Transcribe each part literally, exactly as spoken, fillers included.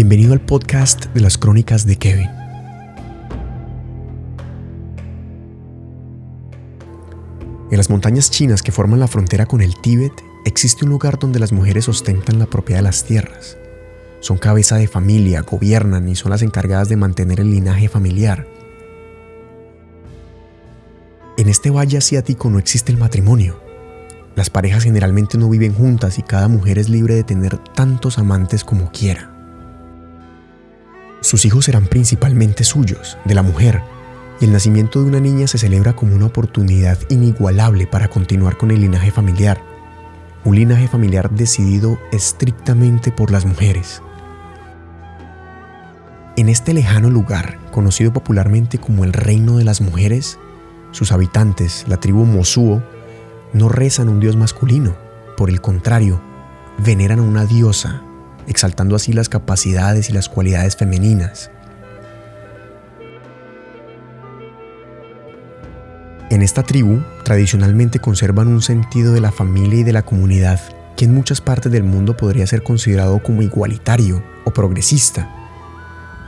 Bienvenido al podcast de las crónicas de Kevin. En las montañas chinas que forman la frontera con el Tíbet, existe un lugar donde las mujeres ostentan la propiedad de las tierras. Son cabeza de familia, gobiernan y son las encargadas de mantener el linaje familiar. En este valle asiático no existe el matrimonio. Las parejas generalmente no viven juntas y cada mujer es libre de tener tantos amantes como quiera. Sus hijos serán principalmente suyos, de la mujer, y el nacimiento de una niña se celebra como una oportunidad inigualable para continuar con el linaje familiar, un linaje familiar decidido estrictamente por las mujeres. En este lejano lugar, conocido popularmente como el Reino de las Mujeres, sus habitantes, la tribu Mosuo, no rezan a un dios masculino, por el contrario, veneran a una diosa, exaltando así las capacidades y las cualidades femeninas. En esta tribu, tradicionalmente conservan un sentido de la familia y de la comunidad que en muchas partes del mundo podría ser considerado como igualitario o progresista,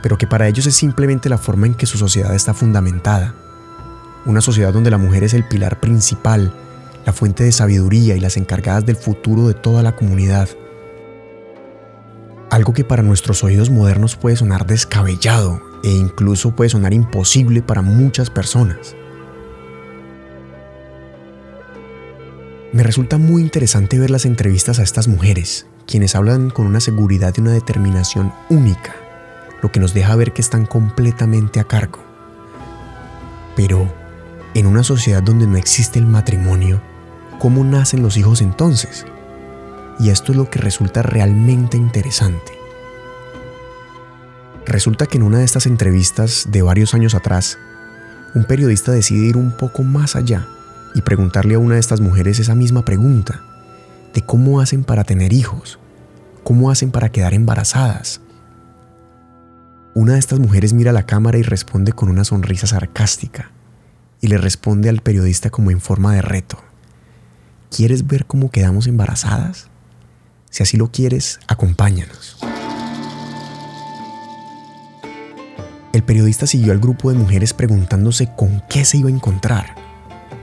pero que para ellos es simplemente la forma en que su sociedad está fundamentada. Una sociedad donde la mujer es el pilar principal, la fuente de sabiduría y las encargadas del futuro de toda la comunidad. Algo que para nuestros oídos modernos puede sonar descabellado e incluso puede sonar imposible para muchas personas. Me resulta muy interesante ver las entrevistas a estas mujeres, quienes hablan con una seguridad y una determinación única, lo que nos deja ver que están completamente a cargo. Pero, en una sociedad donde no existe el matrimonio, ¿cómo nacen los hijos entonces? Y esto es lo que resulta realmente interesante. Resulta que en una de estas entrevistas de varios años atrás, un periodista decide ir un poco más allá y preguntarle a una de estas mujeres esa misma pregunta, de cómo hacen para tener hijos, cómo hacen para quedar embarazadas. Una de estas mujeres mira la cámara y responde con una sonrisa sarcástica, y le responde al periodista como en forma de reto: ¿Quieres ver cómo quedamos embarazadas? Si así lo quieres, acompáñanos. El periodista siguió al grupo de mujeres preguntándose con qué se iba a encontrar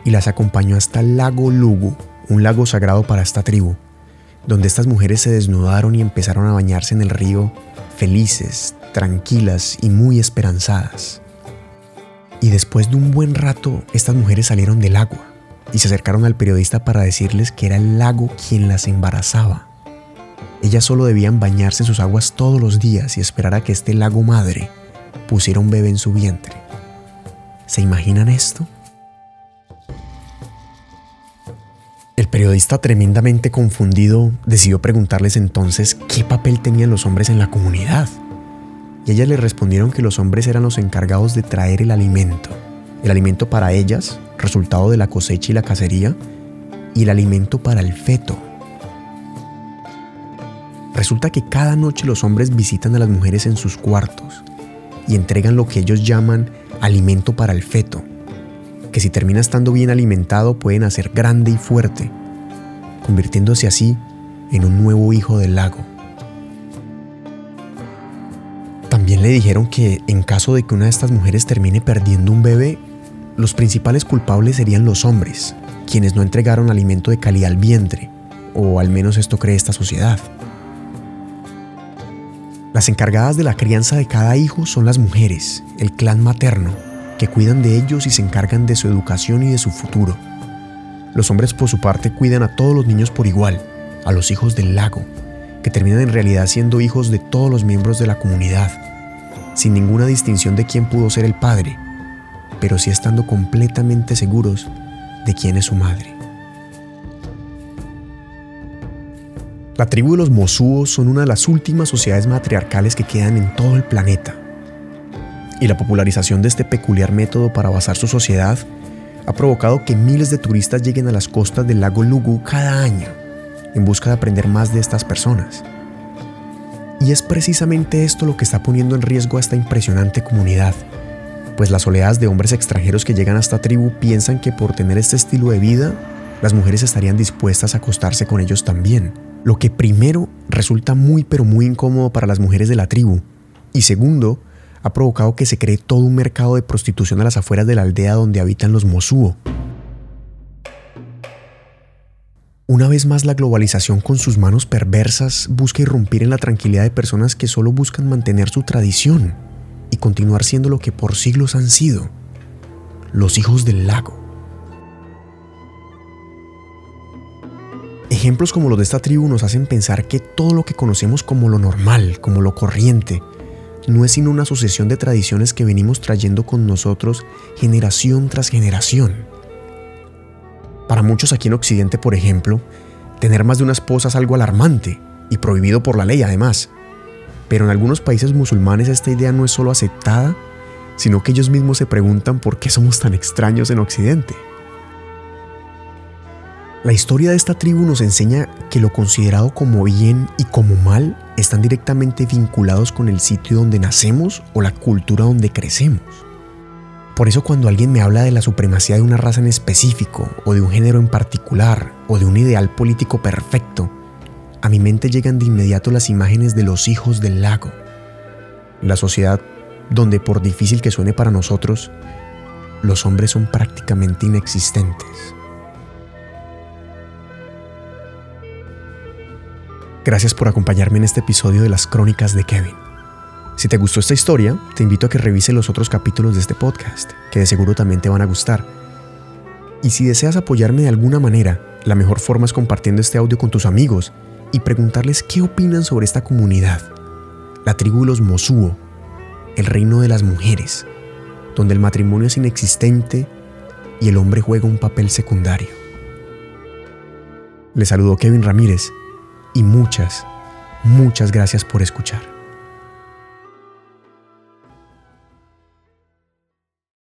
y las acompañó hasta el lago Lugu, un lago sagrado para esta tribu, donde estas mujeres se desnudaron y empezaron a bañarse en el río, felices, tranquilas y muy esperanzadas. Y después de un buen rato, estas mujeres salieron del agua y se acercaron al periodista para decirles que era el lago quien las embarazaba. Ellas solo debían bañarse en sus aguas todos los días y esperar a que este lago madre pusiera un bebé en su vientre. ¿Se imaginan esto? El periodista, tremendamente confundido, decidió preguntarles entonces qué papel tenían los hombres en la comunidad. Y ellas le respondieron que los hombres eran los encargados de traer el alimento. El alimento para ellas, resultado de la cosecha y la cacería, y el alimento para el feto. Resulta que cada noche los hombres visitan a las mujeres en sus cuartos y entregan lo que ellos llaman alimento para el feto, que si termina estando bien alimentado puede nacer grande y fuerte, convirtiéndose así en un nuevo hijo del lago. También le dijeron que en caso de que una de estas mujeres termine perdiendo un bebé, los principales culpables serían los hombres, quienes no entregaron alimento de calidad al vientre, o al menos esto cree esta sociedad. Las encargadas de la crianza de cada hijo son las mujeres, el clan materno, que cuidan de ellos y se encargan de su educación y de su futuro. Los hombres, por su parte, cuidan a todos los niños por igual, a los hijos del lago, que terminan en realidad siendo hijos de todos los miembros de la comunidad, sin ninguna distinción de quién pudo ser el padre, pero sí estando completamente seguros de quién es su madre. La tribu de los Mosuo son una de las últimas sociedades matriarcales que quedan en todo el planeta, y la popularización de este peculiar método para basar su sociedad ha provocado que miles de turistas lleguen a las costas del lago Lugu cada año, en busca de aprender más de estas personas. Y es precisamente esto lo que está poniendo en riesgo a esta impresionante comunidad, pues las oleadas de hombres extranjeros que llegan a esta tribu piensan que por tener este estilo de vida, las mujeres estarían dispuestas a acostarse con ellos también, lo que primero resulta muy pero muy incómodo para las mujeres de la tribu y segundo, ha provocado que se cree todo un mercado de prostitución a las afueras de la aldea donde habitan los Mosuo. Una vez más, la globalización con sus manos perversas busca irrumpir en la tranquilidad de personas que solo buscan mantener su tradición y continuar siendo lo que por siglos han sido, los hijos del lago. Ejemplos como los de esta tribu nos hacen pensar que todo lo que conocemos como lo normal, como lo corriente, no es sino una sucesión de tradiciones que venimos trayendo con nosotros generación tras generación. Para muchos aquí en Occidente, por ejemplo, tener más de una esposa es algo alarmante y prohibido por la ley además. Pero en algunos países musulmanes esta idea no es solo aceptada, sino que ellos mismos se preguntan por qué somos tan extraños en Occidente. La historia de esta tribu nos enseña que lo considerado como bien y como mal están directamente vinculados con el sitio donde nacemos o la cultura donde crecemos. Por eso cuando alguien me habla de la supremacía de una raza en específico, o de un género en particular, o de un ideal político perfecto, a mi mente llegan de inmediato las imágenes de los hijos del lago. La sociedad donde, por difícil que suene para nosotros, los hombres son prácticamente inexistentes. Gracias por acompañarme en este episodio de las Crónicas de Kevin. Si te gustó esta historia, te invito a que revises los otros capítulos de este podcast, que de seguro también te van a gustar. Y si deseas apoyarme de alguna manera, la mejor forma es compartiendo este audio con tus amigos y preguntarles qué opinan sobre esta comunidad, la tribu de los Mosuo, el reino de las mujeres, donde el matrimonio es inexistente y el hombre juega un papel secundario. Les saludo Kevin Ramírez y muchas, muchas gracias por escuchar.